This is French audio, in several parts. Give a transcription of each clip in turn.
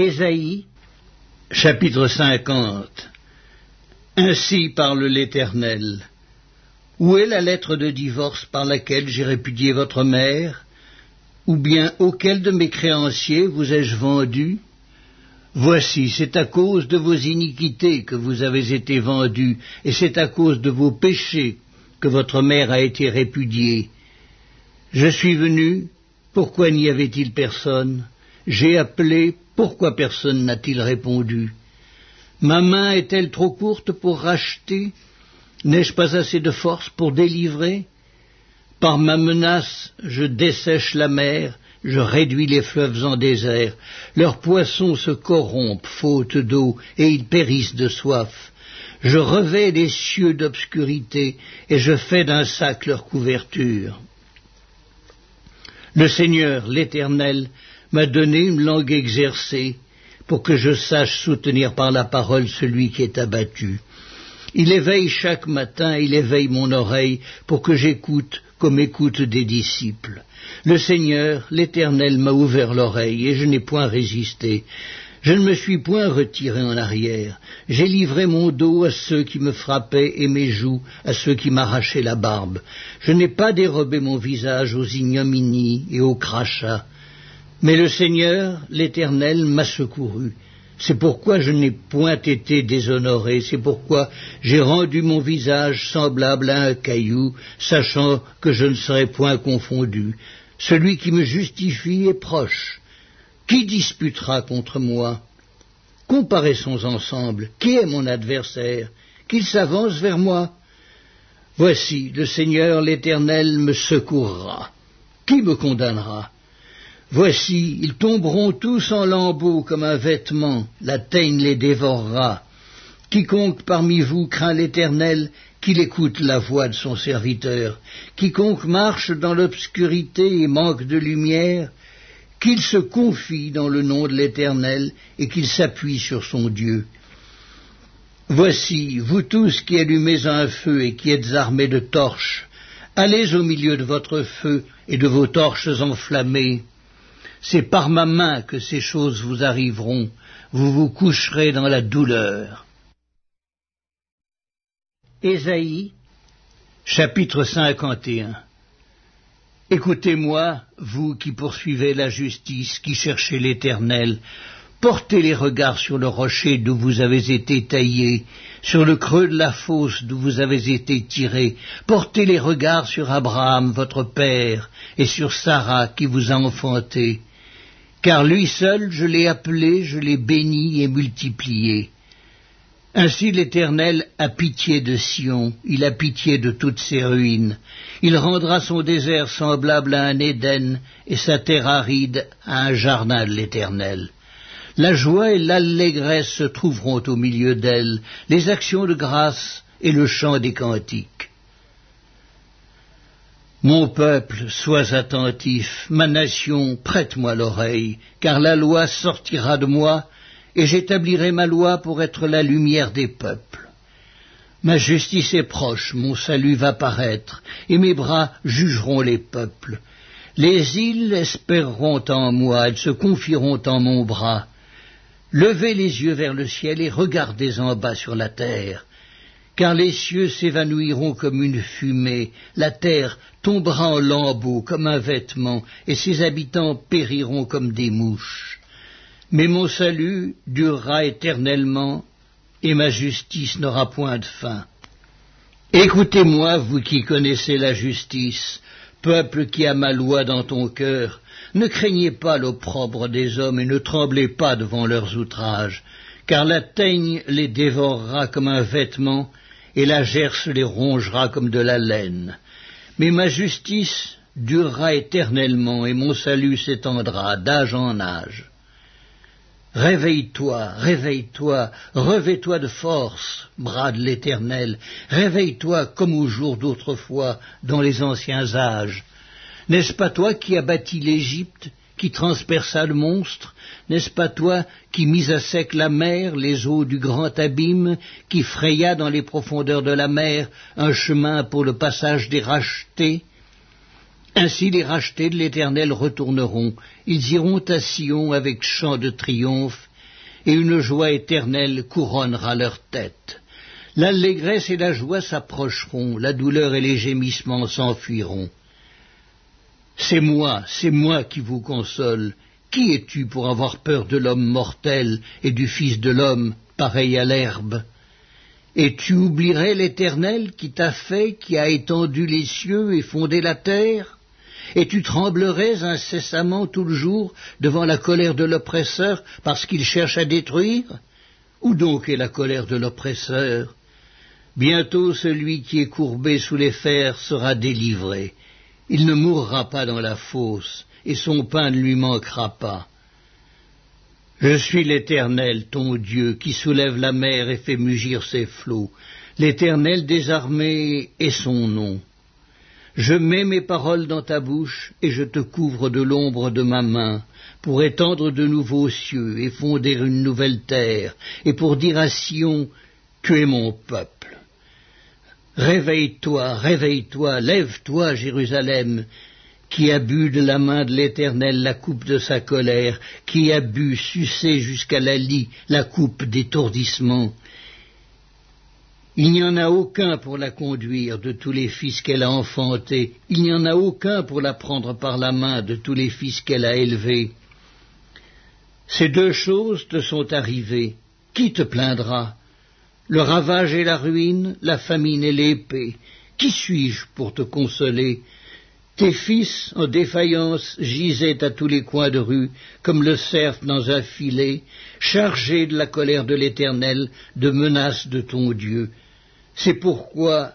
Ésaïe, chapitre 50. Ainsi parle l'Éternel. Où est la lettre de divorce par laquelle j'ai répudié votre mère? Ou bien auquel de mes créanciers vous ai-je vendu? Voici, c'est à cause de vos iniquités que vous avez été vendus, et c'est à cause de vos péchés que votre mère a été répudiée. Je suis venu, pourquoi n'y avait-il personne? J'ai appelé, pourquoi personne n'a-t-il répondu? Ma main est-elle trop courte pour racheter? N'ai-je pas assez de force pour délivrer? Par ma menace, je dessèche la mer, je réduis les fleuves en désert. Leurs poissons se corrompent, faute d'eau, et ils périssent de soif. Je revêts les cieux d'obscurité, et je fais d'un sac leur couverture. Le Seigneur, l'Éternel, m'a donné une langue exercée, pour que je sache soutenir par la parole celui qui est abattu. Il éveille chaque matin, il éveille mon oreille, pour que j'écoute comme écoutent des disciples. Le Seigneur, l'Éternel, m'a ouvert l'oreille, et je n'ai point résisté. Je ne me suis point retiré en arrière. J'ai livré mon dos à ceux qui me frappaient, et mes joues à ceux qui m'arrachaient la barbe. Je n'ai pas dérobé mon visage aux ignominies et aux crachats. Mais le Seigneur, l'Éternel, m'a secouru. C'est pourquoi je n'ai point été déshonoré, c'est pourquoi j'ai rendu mon visage semblable à un caillou, sachant que je ne serai point confondu. Celui qui me justifie est proche. Qui disputera contre moi? Comparaissons ensemble. Qui est mon adversaire? Qu'il s'avance vers moi. Voici, le Seigneur, l'Éternel, me secourra. Qui me condamnera? Voici, ils tomberont tous en lambeaux comme un vêtement, la teigne les dévorera. Quiconque parmi vous craint l'Éternel, qu'il écoute la voix de son serviteur. Quiconque marche dans l'obscurité et manque de lumière, qu'il se confie dans le nom de l'Éternel et qu'il s'appuie sur son Dieu. Voici, vous tous qui allumez un feu et qui êtes armés de torches, allez au milieu de votre feu et de vos torches enflammées. C'est par ma main que ces choses vous arriveront. Vous vous coucherez dans la douleur. Ésaïe, chapitre 51. Écoutez-moi, vous qui poursuivez la justice, qui cherchez l'Éternel. Portez les regards sur le rocher d'où vous avez été taillés, sur le creux de la fosse d'où vous avez été tirés. Portez les regards sur Abraham, votre père, et sur Sarah qui vous a enfanté. Car lui seul, je l'ai appelé, je l'ai béni et multiplié. Ainsi l'Éternel a pitié de Sion, il a pitié de toutes ses ruines. Il rendra son désert semblable à un Éden et sa terre aride à un jardin de l'Éternel. La joie et l'allégresse se trouveront au milieu d'elle, les actions de grâce et le chant des cantiques. Mon peuple, sois attentif, ma nation, prête-moi l'oreille, car la loi sortira de moi, et j'établirai ma loi pour être la lumière des peuples. Ma justice est proche, mon salut va paraître, et mes bras jugeront les peuples. Les îles espéreront en moi, elles se confieront en mon bras. Levez les yeux vers le ciel et regardez en bas sur la terre, car les cieux s'évanouiront comme une fumée, la terre tombera en lambeaux comme un vêtement, et ses habitants périront comme des mouches. Mais mon salut durera éternellement, et ma justice n'aura point de fin. Écoutez-moi, vous qui connaissez la justice, peuple qui a ma loi dans ton cœur. Ne craignez pas l'opprobre des hommes et ne tremblez pas devant leurs outrages, car la teigne les dévorera comme un vêtement et la gerce les rongera comme de la laine. Mais ma justice durera éternellement et mon salut s'étendra d'âge en âge. Réveille-toi, réveille-toi, revêt-toi de force, bras de l'Éternel, réveille-toi comme au jour d'autrefois dans les anciens âges. N'est-ce pas toi qui abattis l'Égypte, qui transperça le monstre? N'est-ce pas toi qui mis à sec la mer, les eaux du grand abîme, qui fraya dans les profondeurs de la mer un chemin pour le passage des rachetés? Ainsi les rachetés de l'Éternel retourneront, ils iront à Sion avec chants de triomphe, et une joie éternelle couronnera leur tête. L'allégresse et la joie s'approcheront, la douleur et les gémissements s'enfuiront. C'est moi qui vous console. Qui es-tu pour avoir peur de l'homme mortel et du fils de l'homme, pareil à l'herbe ? Et tu oublierais l'Éternel qui t'a fait, qui a étendu les cieux et fondé la terre ? Et tu tremblerais incessamment tout le jour devant la colère de l'oppresseur parce qu'il cherche à détruire ? Où donc est la colère de l'oppresseur ? Bientôt celui qui est courbé sous les fers sera délivré. Il ne mourra pas dans la fosse, et son pain ne lui manquera pas. Je suis l'Éternel, ton Dieu, qui soulève la mer et fait mugir ses flots. L'Éternel des armées est son nom. Je mets mes paroles dans ta bouche, et je te couvre de l'ombre de ma main, pour étendre de nouveaux cieux et fonder une nouvelle terre, et pour dire à Sion, « Tu es mon peuple ». Réveille-toi, réveille-toi, lève-toi, Jérusalem, qui a bu de la main de l'Éternel la coupe de sa colère, qui a bu, sucé jusqu'à la lie, la coupe d'étourdissement. Il n'y en a aucun pour la conduire de tous les fils qu'elle a enfantés. Il n'y en a aucun pour la prendre par la main de tous les fils qu'elle a élevés. Ces deux choses te sont arrivées. Qui te plaindra ? Le ravage et la ruine, la famine et l'épée. Qui suis-je pour te consoler ? Tes fils, en défaillance, gisaient à tous les coins de rue, comme le cerf dans un filet, chargés de la colère de l'Éternel, de menaces de ton Dieu. C'est pourquoi,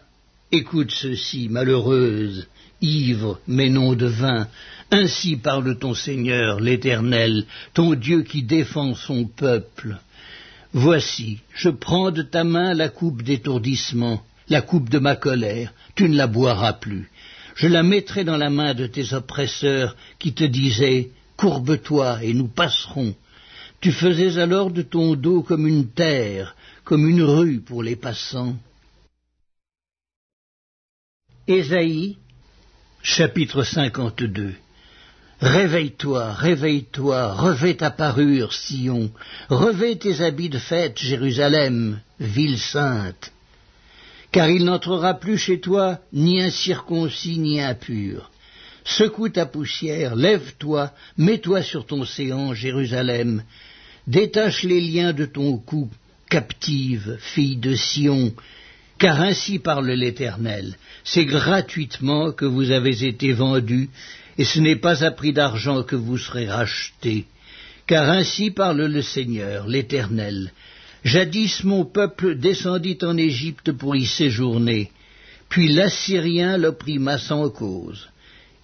écoute ceci, malheureuse, ivre, mais non de vin, ainsi parle ton Seigneur, l'Éternel, ton Dieu qui défend son peuple. Voici, je prends de ta main la coupe d'étourdissement, la coupe de ma colère, tu ne la boiras plus. Je la mettrai dans la main de tes oppresseurs qui te disaient, courbe-toi et nous passerons. Tu faisais alors de ton dos comme une terre, comme une rue pour les passants. Ésaïe, chapitre 52. Réveille-toi, réveille-toi, revêt ta parure, Sion, revêt tes habits de fête, Jérusalem, ville sainte. Car il n'entrera plus chez toi ni incirconcis ni impur. Secoue ta poussière, lève-toi, mets-toi sur ton séant, Jérusalem. Détache les liens de ton cou, captive, fille de Sion. Car ainsi parle l'Éternel, c'est gratuitement que vous avez été vendus, et ce n'est pas à prix d'argent que vous serez rachetés. Car ainsi parle le Seigneur, l'Éternel. Jadis mon peuple descendit en Égypte pour y séjourner, puis l'Assyrien l'opprima sans cause.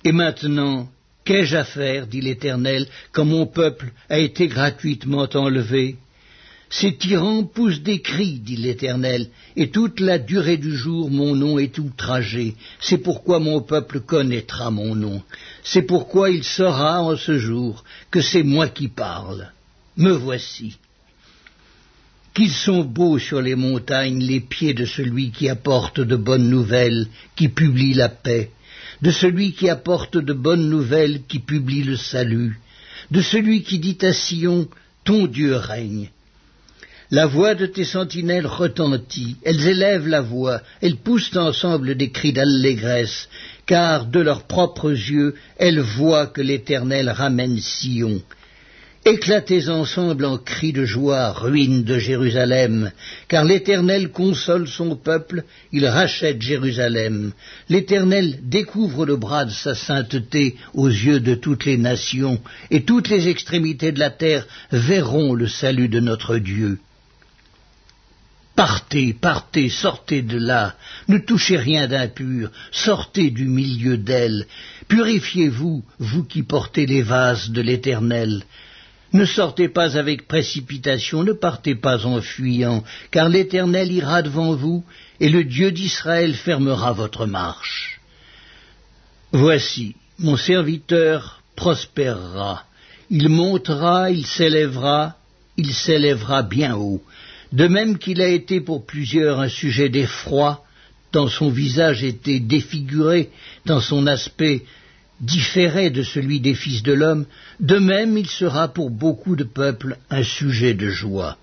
Et maintenant, qu'ai-je à faire, dit l'Éternel, quand mon peuple a été gratuitement enlevé ? Ces tyrans poussent des cris, dit l'Éternel, et toute la durée du jour mon nom est outragé. C'est pourquoi mon peuple connaîtra mon nom. C'est pourquoi il saura en ce jour que c'est moi qui parle. Me voici. Qu'ils sont beaux sur les montagnes les pieds de celui qui apporte de bonnes nouvelles, qui publie la paix, de celui qui apporte de bonnes nouvelles, qui publie le salut, de celui qui dit à Sion, ton Dieu règne. La voix de tes sentinelles retentit, elles élèvent la voix, elles poussent ensemble des cris d'allégresse, car de leurs propres yeux, elles voient que l'Éternel ramène Sion. Éclatez ensemble en cris de joie, ruines de Jérusalem, car l'Éternel console son peuple, il rachète Jérusalem. L'Éternel découvre le bras de sa sainteté aux yeux de toutes les nations, et toutes les extrémités de la terre verront le salut de notre Dieu. Partez, partez, sortez de là, ne touchez rien d'impur, sortez du milieu d'elle, purifiez-vous, vous qui portez les vases de l'Éternel. Ne sortez pas avec précipitation, ne partez pas en fuyant, car l'Éternel ira devant vous, et le Dieu d'Israël fermera votre marche. Voici, mon serviteur prospérera, il montera, il s'élèvera bien haut. De même qu'il a été pour plusieurs un sujet d'effroi, tant son visage était défiguré, tant son aspect différait de celui des fils de l'homme, de même il sera pour beaucoup de peuples un sujet de joie.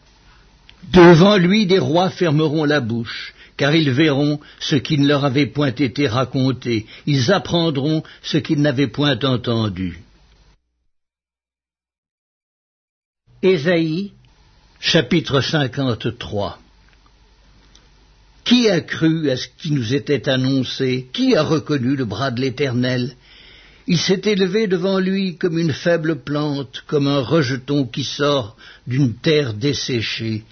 Devant lui des rois fermeront la bouche, car ils verront ce qui ne leur avait point été raconté, ils apprendront ce qu'ils n'avaient point entendu. Ésaïe, chapitre 53. Qui a cru à ce qui nous était annoncé? Qui a reconnu le bras de l'Éternel? Il s'est élevé devant lui comme une faible plante, comme un rejeton qui sort d'une terre desséchée.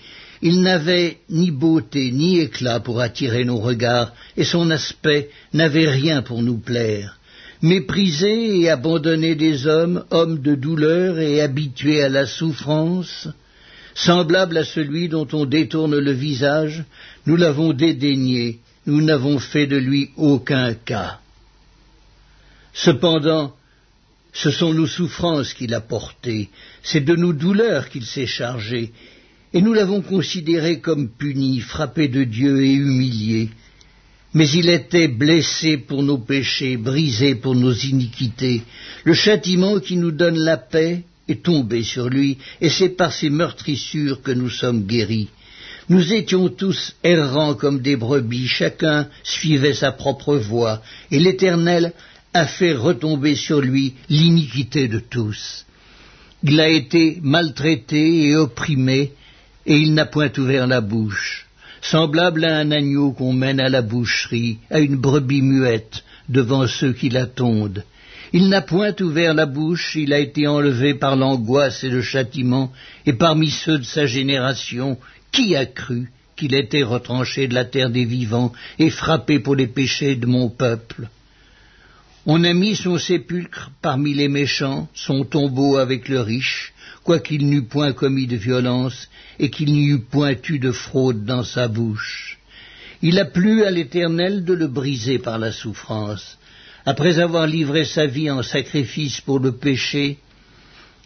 Il n'avait ni beauté ni éclat pour attirer nos regards, et son aspect n'avait rien pour nous plaire. Méprisé et abandonné des hommes, homme de douleur et habitué à la souffrance, semblable à celui dont on détourne le visage, nous l'avons dédaigné, nous n'avons fait de lui aucun cas. Cependant, ce sont nos souffrances qu'il a portées, c'est de nos douleurs qu'il s'est chargé, et nous l'avons considéré comme puni, frappé de Dieu et humilié. Mais il était blessé pour nos péchés, brisé pour nos iniquités. Le châtiment qui nous donne la paix est tombé sur lui, et c'est par ses meurtrissures que nous sommes guéris. Nous étions tous errants comme des brebis, chacun suivait sa propre voie, et l'Éternel a fait retomber sur lui l'iniquité de tous. Il a été maltraité et opprimé, et il n'a point ouvert la bouche. Semblable à un agneau qu'on mène à la boucherie, à une brebis muette devant ceux qui la tondent. Il n'a point ouvert la bouche, il a été enlevé par l'angoisse et le châtiment, et parmi ceux de sa génération, qui a cru qu'il était retranché de la terre des vivants et frappé pour les péchés de mon peuple ? On a mis son sépulcre parmi les méchants, son tombeau avec le riche, quoiqu'il n'eût point commis de violence et qu'il n'y eût point eu de fraude dans sa bouche. Il a plu à l'Éternel de le briser par la souffrance. Après avoir livré sa vie en sacrifice pour le péché,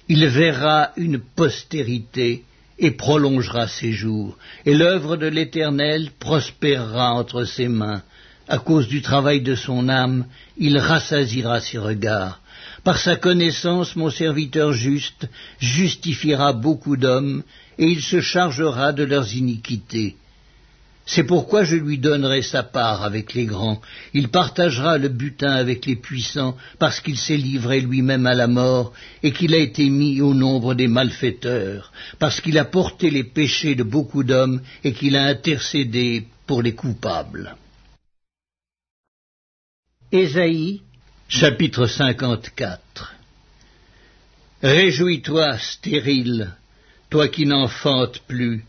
il verra une postérité et prolongera ses jours, et l'œuvre de l'Éternel prospérera entre ses mains. À cause du travail de son âme, il rassasira ses regards. Par sa connaissance, mon serviteur juste justifiera beaucoup d'hommes, et il se chargera de leurs iniquités. C'est pourquoi je lui donnerai sa part avec les grands. Il partagera le butin avec les puissants, parce qu'il s'est livré lui-même à la mort, et qu'il a été mis au nombre des malfaiteurs, parce qu'il a porté les péchés de beaucoup d'hommes, et qu'il a intercédé pour les coupables. Ésaïe, chapitre 54. Réjouis-toi, stérile, toi qui n'enfantes plus.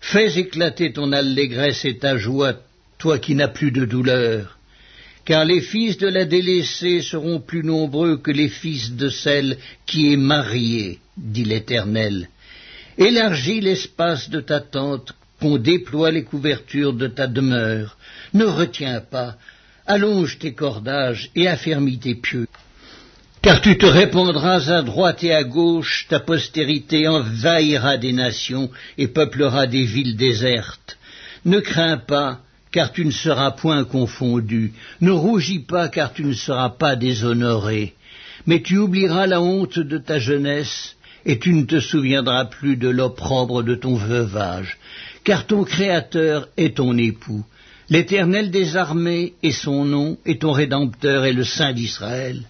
Fais éclater ton allégresse et ta joie, toi qui n'as plus de douleur. Car les fils de la délaissée seront plus nombreux que les fils de celle qui est mariée, dit l'Éternel. Élargis l'espace de ta tente, qu'on déploie les couvertures de ta demeure. Ne retiens pas. Allonge tes cordages et affermis tes pieux, car tu te répandras à droite et à gauche, ta postérité envahira des nations et peuplera des villes désertes. Ne crains pas, car tu ne seras point confondu, ne rougis pas, car tu ne seras pas déshonoré, mais tu oublieras la honte de ta jeunesse, et tu ne te souviendras plus de l'opprobre de ton veuvage, car ton Créateur est ton époux. L'Éternel des armées est son nom, et ton Rédempteur est le Saint d'Israël.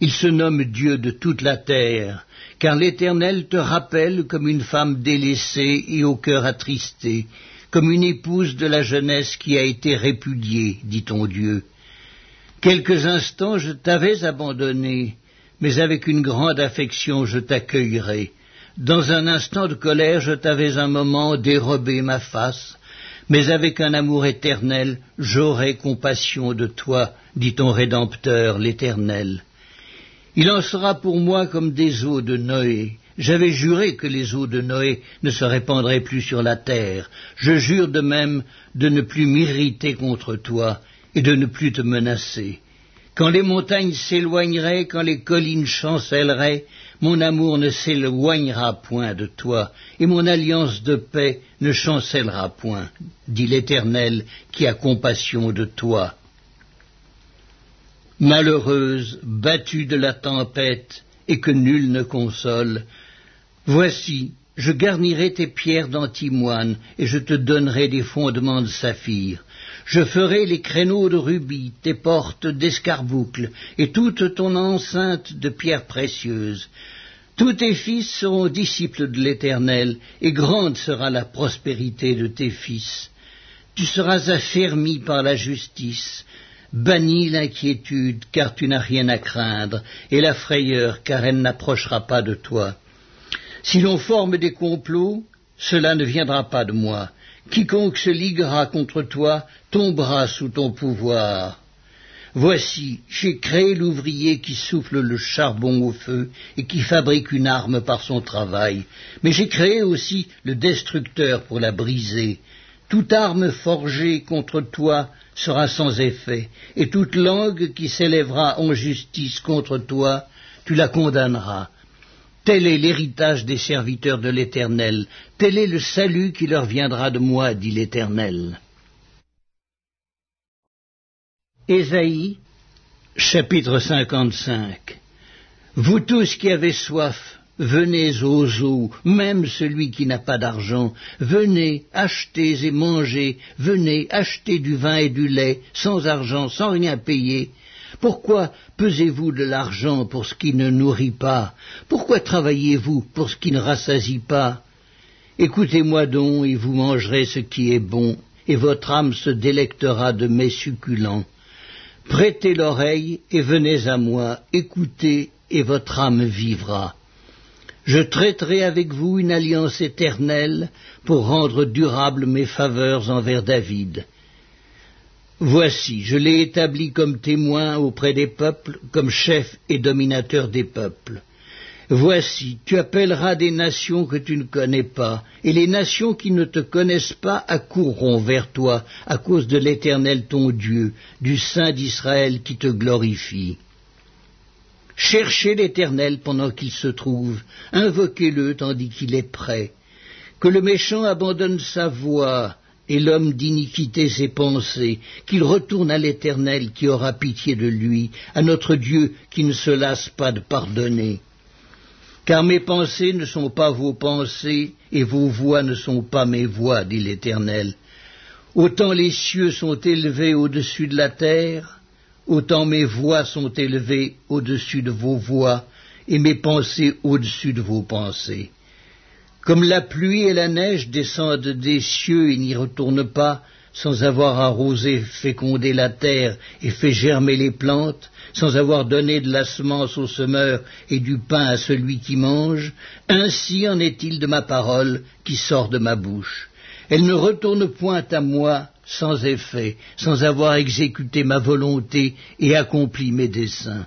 Il se nomme Dieu de toute la terre, car l'Éternel te rappelle comme une femme délaissée et au cœur attristé, comme une épouse de la jeunesse qui a été répudiée, dit ton Dieu. Quelques instants je t'avais abandonné, mais avec une grande affection je t'accueillerai. Dans un instant de colère je t'avais un moment dérobé ma face, mais avec un amour éternel, j'aurai compassion de toi, dit ton Rédempteur, l'Éternel. Il en sera pour moi comme des eaux de Noé. J'avais juré que les eaux de Noé ne se répandraient plus sur la terre. Je jure de même de ne plus m'irriter contre toi et de ne plus te menacer. Quand les montagnes s'éloigneraient, quand les collines chancelleraient, mon amour ne s'éloignera point de toi, et mon alliance de paix ne chancellera point, dit l'Éternel qui a compassion de toi. malheureuse, battue de la tempête, et que nul ne console. Voici, je garnirai tes pierres d'antimoine, et je te donnerai des fondements de saphir. Je ferai les créneaux de rubis, tes portes d'escarboucle, et toute ton enceinte de pierres précieuses. Tous tes fils seront disciples de l'Éternel, et grande sera la prospérité de tes fils. Tu seras affermi par la justice. Bannis l'inquiétude, car tu n'as rien à craindre, et la frayeur, car elle n'approchera pas de toi. Si l'on forme des complots, cela ne viendra pas de moi. Quiconque se liguera contre toi tombera sous ton pouvoir. Voici, j'ai créé l'ouvrier qui souffle le charbon au feu et qui fabrique une arme par son travail. Mais j'ai créé aussi le destructeur pour la briser. Toute arme forgée contre toi sera sans effet, et toute langue qui s'élèvera en justice contre toi, tu la condamneras. Tel est l'héritage des serviteurs de l'Éternel, tel est le salut qui leur viendra de moi, dit l'Éternel. Ésaïe, chapitre 55. Vous tous qui avez soif, venez aux eaux, même celui qui n'a pas d'argent, venez, achetez et mangez, venez, achetez du vin et du lait, sans argent, sans rien payer. Pourquoi pesez-vous de l'argent pour ce qui ne nourrit pas? Pourquoi travaillez-vous pour ce qui ne rassasie pas? Écoutez-moi donc, et vous mangerez ce qui est bon, et votre âme se délectera de mes succulents. Prêtez l'oreille, et venez à moi, écoutez, et votre âme vivra. Je traiterai avec vous une alliance éternelle pour rendre durables mes faveurs envers David. Voici, je l'ai établi comme témoin auprès des peuples, comme chef et dominateur des peuples. Voici, tu appelleras des nations que tu ne connais pas, et les nations qui ne te connaissent pas accourront vers toi à cause de l'Éternel ton Dieu, du Saint d'Israël qui te glorifie. Cherchez l'Éternel pendant qu'il se trouve, invoquez-le tandis qu'il est prêt. Que le méchant abandonne sa voie et l'homme d'iniquité ses pensées, qu'il retourne à l'Éternel qui aura pitié de lui, à notre Dieu qui ne se lasse pas de pardonner. Car mes pensées ne sont pas vos pensées et vos voies ne sont pas mes voies, dit l'Éternel. Autant les cieux sont élevés au-dessus de la terre, autant mes voies sont élevées au-dessus de vos voies, et mes pensées au-dessus de vos pensées. Comme la pluie et la neige descendent des cieux et n'y retournent pas, sans avoir arrosé, fécondé la terre et fait germer les plantes, sans avoir donné de la semence au semeur et du pain à celui qui mange, ainsi en est-il de ma parole qui sort de ma bouche. Elle ne retourne point à moi sans effet, sans avoir exécuté ma volonté et accompli mes desseins.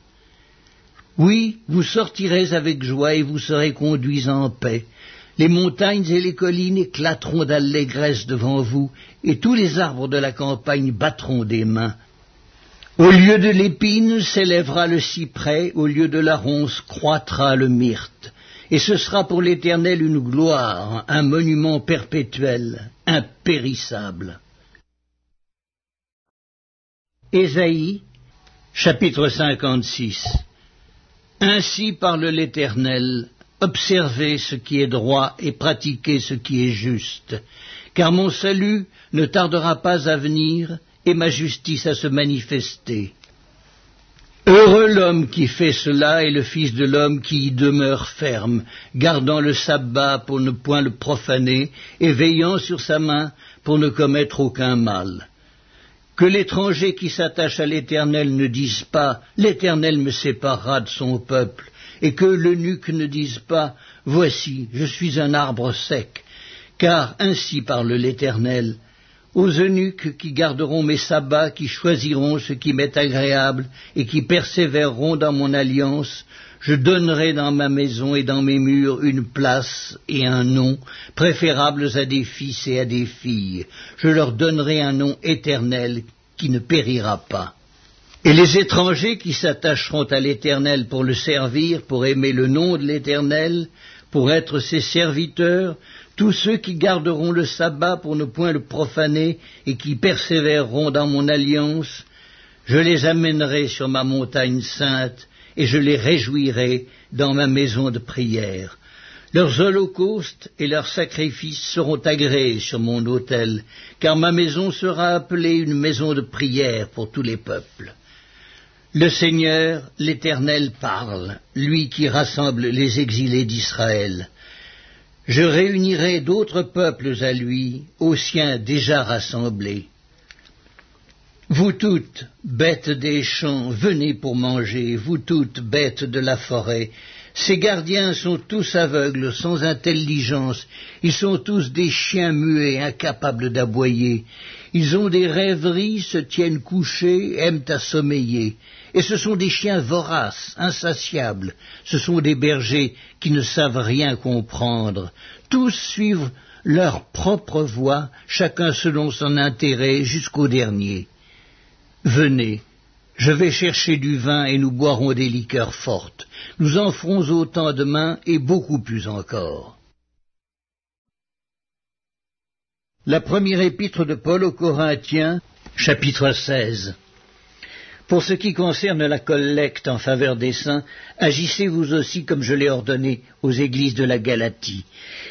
Oui, vous sortirez avec joie et vous serez conduits en paix. Les montagnes et les collines éclateront d'allégresse devant vous, et tous les arbres de la campagne battront des mains. Au lieu de l'épine s'élèvera le cyprès, au lieu de la ronce croîtra le myrte. Et ce sera pour l'Éternel une gloire, un monument perpétuel, impérissable. Ésaïe, chapitre 56. Ainsi parle l'Éternel, observez ce qui est droit et pratiquez ce qui est juste, car mon salut ne tardera pas à venir et ma justice à se manifester. Heureux l'homme qui fait cela et le fils de l'homme qui y demeure ferme, gardant le sabbat pour ne point le profaner et veillant sur sa main pour ne commettre aucun mal. Que l'étranger qui s'attache à l'Éternel ne dise pas « L'Éternel me séparera de son peuple » et que l'eunuque ne dise pas « Voici, je suis un arbre sec » car ainsi parle l'Éternel. Aux eunuques qui garderont mes sabbats, qui choisiront ce qui m'est agréable et qui persévéreront dans mon alliance, je donnerai dans ma maison et dans mes murs une place et un nom, préférables à des fils et à des filles. Je leur donnerai un nom éternel qui ne périra pas. Et les étrangers qui s'attacheront à l'Éternel pour le servir, pour aimer le nom de l'Éternel, pour être ses serviteurs, tous ceux qui garderont le sabbat pour ne point le profaner et qui persévéreront dans mon alliance, Je les amènerai sur ma montagne sainte et je les réjouirai dans ma maison de prière. Leurs holocaustes et leurs sacrifices seront agréés sur mon autel, car ma maison sera appelée une maison de prière pour tous les peuples. Le Seigneur, l'Éternel, parle, lui qui rassemble les exilés d'Israël. Je réunirai d'autres peuples à lui, aux siens déjà rassemblés. Vous toutes, bêtes des champs, venez pour manger, vous toutes, bêtes de la forêt. Ces gardiens sont tous aveugles, sans intelligence, ils sont tous des chiens muets, incapables d'aboyer. Ils ont des rêveries, se tiennent couchés, aiment à sommeiller. Et ce sont des chiens voraces, insatiables. Ce sont des bergers qui ne savent rien comprendre. Tous suivent leur propre voie, chacun selon son intérêt, jusqu'au dernier. Venez, je vais chercher du vin et nous boirons des liqueurs fortes. Nous en ferons autant demain et beaucoup plus encore. La première épître de Paul aux Corinthiens, chapitre 16. Pour ce qui concerne la collecte en faveur des saints, agissez vous aussi comme je l'ai ordonné aux églises de la Galatie.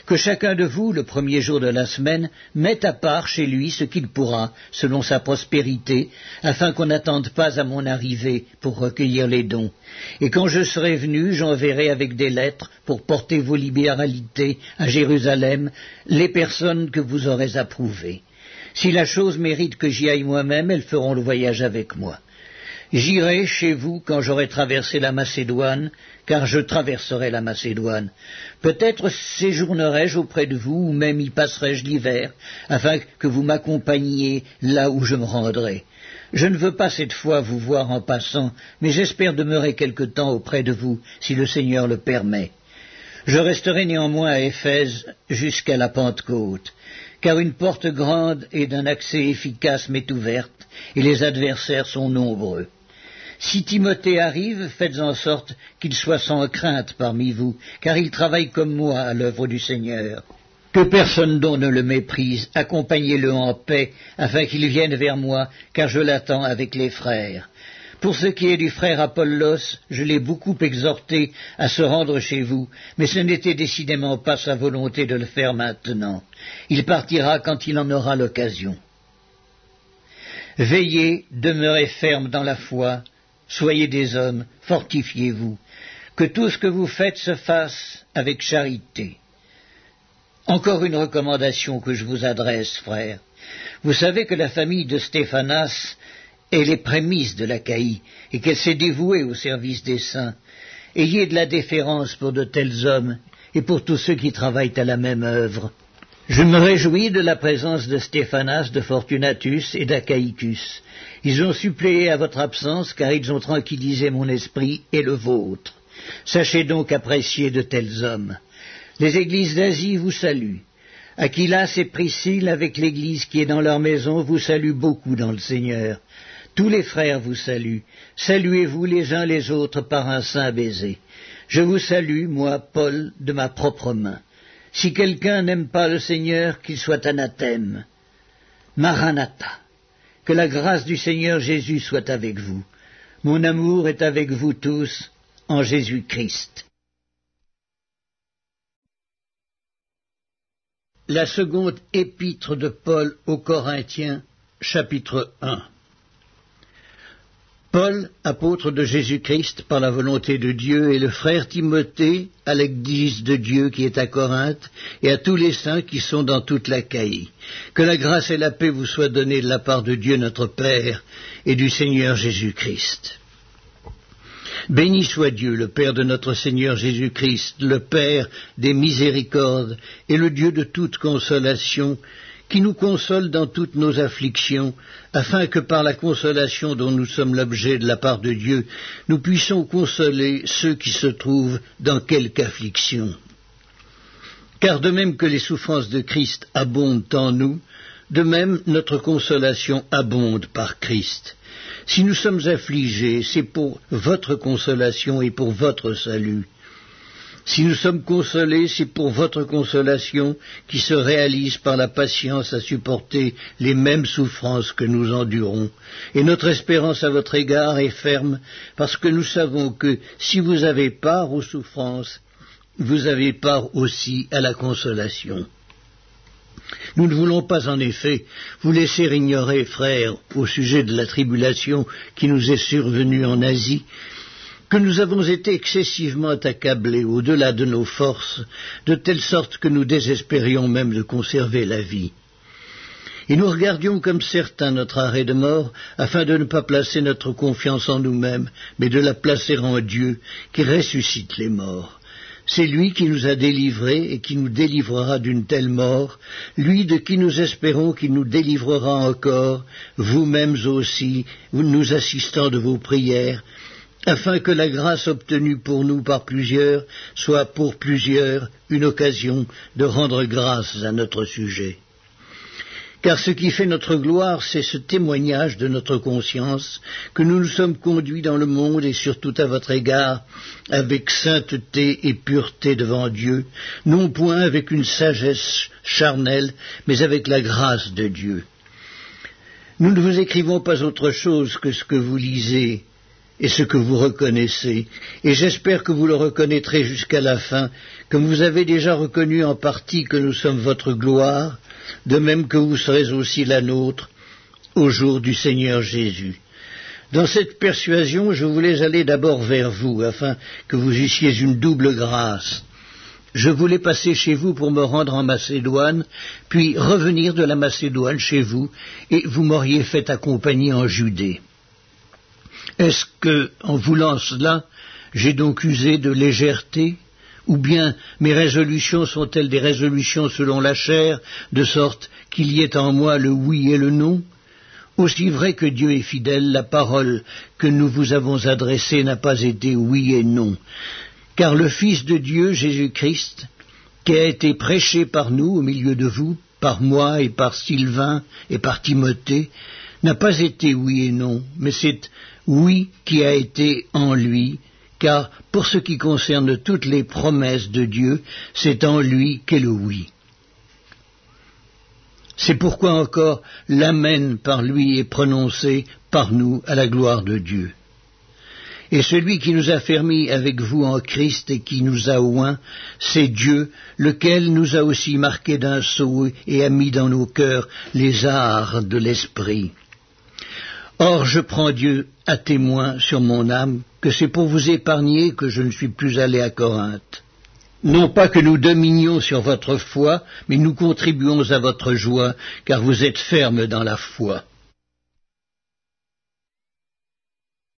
Que chacun de vous, le premier jour de la semaine, mette à part chez lui ce qu'il pourra, selon sa prospérité, afin qu'on n'attende pas à mon arrivée pour recueillir les dons. Et quand je serai venu, j'enverrai avec des lettres pour porter vos libéralités à Jérusalem les personnes que vous aurez approuvées. Si la chose mérite que j'y aille moi-même, elles feront le voyage avec moi. J'irai chez vous quand j'aurai traversé la Macédoine, car je traverserai la Macédoine. Peut-être séjournerai-je auprès de vous, ou même y passerai-je l'hiver, afin que vous m'accompagniez là où je me rendrai. Je ne veux pas cette fois vous voir en passant, mais j'espère demeurer quelque temps auprès de vous, si le Seigneur le permet. Je resterai néanmoins à Éphèse jusqu'à la Pentecôte. Car une porte grande et d'un accès efficace m'est ouverte, et les adversaires sont nombreux. Si Timothée arrive, faites en sorte qu'il soit sans crainte parmi vous, car il travaille comme moi à l'œuvre du Seigneur. Que personne donc ne le méprise, accompagnez-le en paix, afin qu'il vienne vers moi, car je l'attends avec les frères. Pour ce qui est du frère Apollos, je l'ai beaucoup exhorté à se rendre chez vous, mais ce n'était décidément pas sa volonté de le faire maintenant. Il partira quand il en aura l'occasion. Veillez, demeurez fermes dans la foi, soyez des hommes, fortifiez-vous. Que tout ce que vous faites se fasse avec charité. Encore une recommandation que je vous adresse, frères. Vous savez que la famille de Stéphanas et les prémices de l'Achaïe, et qu'elle s'est dévouée au service des saints. Ayez de la déférence pour de tels hommes, et pour tous ceux qui travaillent à la même œuvre. Je me réjouis de la présence de Stéphanas, de Fortunatus et d'Achaïcus. Ils ont suppléé à votre absence, car ils ont tranquillisé mon esprit et le vôtre. Sachez donc apprécier de tels hommes. Les églises d'Asie vous saluent. Aquilas et Priscille, avec l'église qui est dans leur maison, vous saluent beaucoup dans le Seigneur. Tous les frères vous saluent. Saluez-vous les uns les autres par un saint baiser. Je vous salue, moi, Paul, de ma propre main. Si quelqu'un n'aime pas le Seigneur, qu'il soit anathème. Maranatha, que la grâce du Seigneur Jésus soit avec vous. Mon amour est avec vous tous, en Jésus-Christ. La seconde épître de Paul aux Corinthiens, chapitre 1. Paul, apôtre de Jésus-Christ par la volonté de Dieu, et le frère Timothée à l'église de Dieu qui est à Corinthe, et à tous les saints qui sont dans toute l'Achaïe. Que la grâce et la paix vous soient données de la part de Dieu notre Père et du Seigneur Jésus-Christ. Béni soit Dieu, le Père de notre Seigneur Jésus-Christ, le Père des miséricordes et le Dieu de toute consolation, qui nous console dans toutes nos afflictions, afin que par la consolation dont nous sommes l'objet de la part de Dieu, nous puissions consoler ceux qui se trouvent dans quelque affliction. Car de même que les souffrances de Christ abondent en nous, de même notre consolation abonde par Christ. Si nous sommes affligés, c'est pour votre consolation et pour votre salut. Si nous sommes consolés, c'est pour votre consolation qui se réalise par la patience à supporter les mêmes souffrances que nous endurons. Et notre espérance à votre égard est ferme, parce que nous savons que si vous avez part aux souffrances, vous avez part aussi à la consolation. Nous ne voulons pas en effet vous laisser ignorer, frères, au sujet de la tribulation qui nous est survenue en Asie, que nous avons été excessivement accablés au-delà de nos forces, de telle sorte que nous désespérions même de conserver la vie. Et nous regardions comme certains notre arrêt de mort, afin de ne pas placer notre confiance en nous-mêmes, mais de la placer en Dieu, qui ressuscite les morts. C'est lui qui nous a délivrés et qui nous délivrera d'une telle mort, lui de qui nous espérons qu'il nous délivrera encore, vous-mêmes aussi, nous assistant de vos prières, afin que la grâce obtenue pour nous par plusieurs soit pour plusieurs une occasion de rendre grâce à notre sujet. Car ce qui fait notre gloire, c'est ce témoignage de notre conscience que nous nous sommes conduits dans le monde et surtout à votre égard avec sainteté et pureté devant Dieu, non point avec une sagesse charnelle, mais avec la grâce de Dieu. Nous ne vous écrivons pas autre chose que ce que vous lisez et ce que vous reconnaissez, et j'espère que vous le reconnaîtrez jusqu'à la fin, comme vous avez déjà reconnu en partie que nous sommes votre gloire, de même que vous serez aussi la nôtre au jour du Seigneur Jésus. Dans cette persuasion, je voulais aller d'abord vers vous, afin que vous eussiez une double grâce. Je voulais passer chez vous pour me rendre en Macédoine, puis revenir de la Macédoine chez vous, et vous m'auriez fait accompagner en Judée. Est-ce que, en voulant cela, j'ai donc usé de légèreté ? Ou bien mes résolutions sont-elles des résolutions selon la chair, de sorte qu'il y ait en moi le oui et le non ? Aussi vrai que Dieu est fidèle, la parole que nous vous avons adressée n'a pas été oui et non. Car le Fils de Dieu, Jésus-Christ, qui a été prêché par nous au milieu de vous, par moi et par Sylvain et par Timothée, n'a pas été oui et non, mais c'est oui qui a été en lui, car pour ce qui concerne toutes les promesses de Dieu, c'est en lui qu'est le oui. C'est pourquoi encore l'amen par lui est prononcé par nous à la gloire de Dieu. Et celui qui nous a fermis avec vous en Christ et qui nous a oints, c'est Dieu, lequel nous a aussi marqués d'un sceau et a mis dans nos cœurs les arts de l'esprit. Or, je prends Dieu à témoin sur mon âme que c'est pour vous épargner que je ne suis plus allé à Corinthe. Non pas que nous dominions sur votre foi, mais nous contribuons à votre joie, car vous êtes fermes dans la foi.